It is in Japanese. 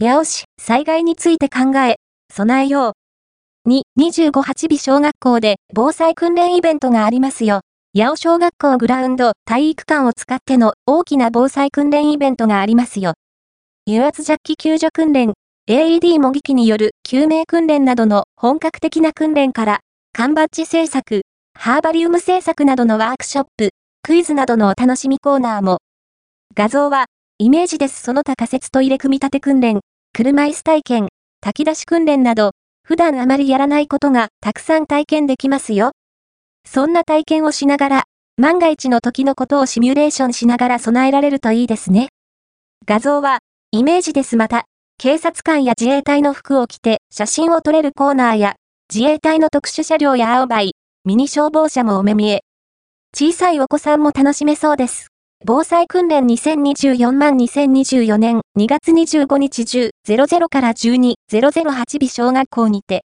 八尾市、災害について考え、備えよう。2、25八尾小学校で防災訓練イベントがありますよ。八尾小学校グラウンド、体育館を使っての大きな防災訓練イベントがありますよ。油圧ジャッキ救助訓練、AED 模擬機による救命訓練などの本格的な訓練から、缶バッジ製作、ハーバリウム製作などのワークショップ、クイズなどのお楽しみコーナーも。画像は、イメージです。その他仮設トイレ組み立て訓練、車椅子体験、炊き出し訓練など、普段あまりやらないことがたくさん体験できますよ。そんな体験をしながら、万が一の時のことをシミュレーションしながら備えられるといいですね。画像は、イメージです。また、警察官や自衛隊の服を着て写真を撮れるコーナーや、自衛隊の特殊車両や青バイ、ミニ消防車もお目見え。小さいお子さんも楽しめそうです。防災訓練20242024年2月25日10:00から12:00八尾小学校にて。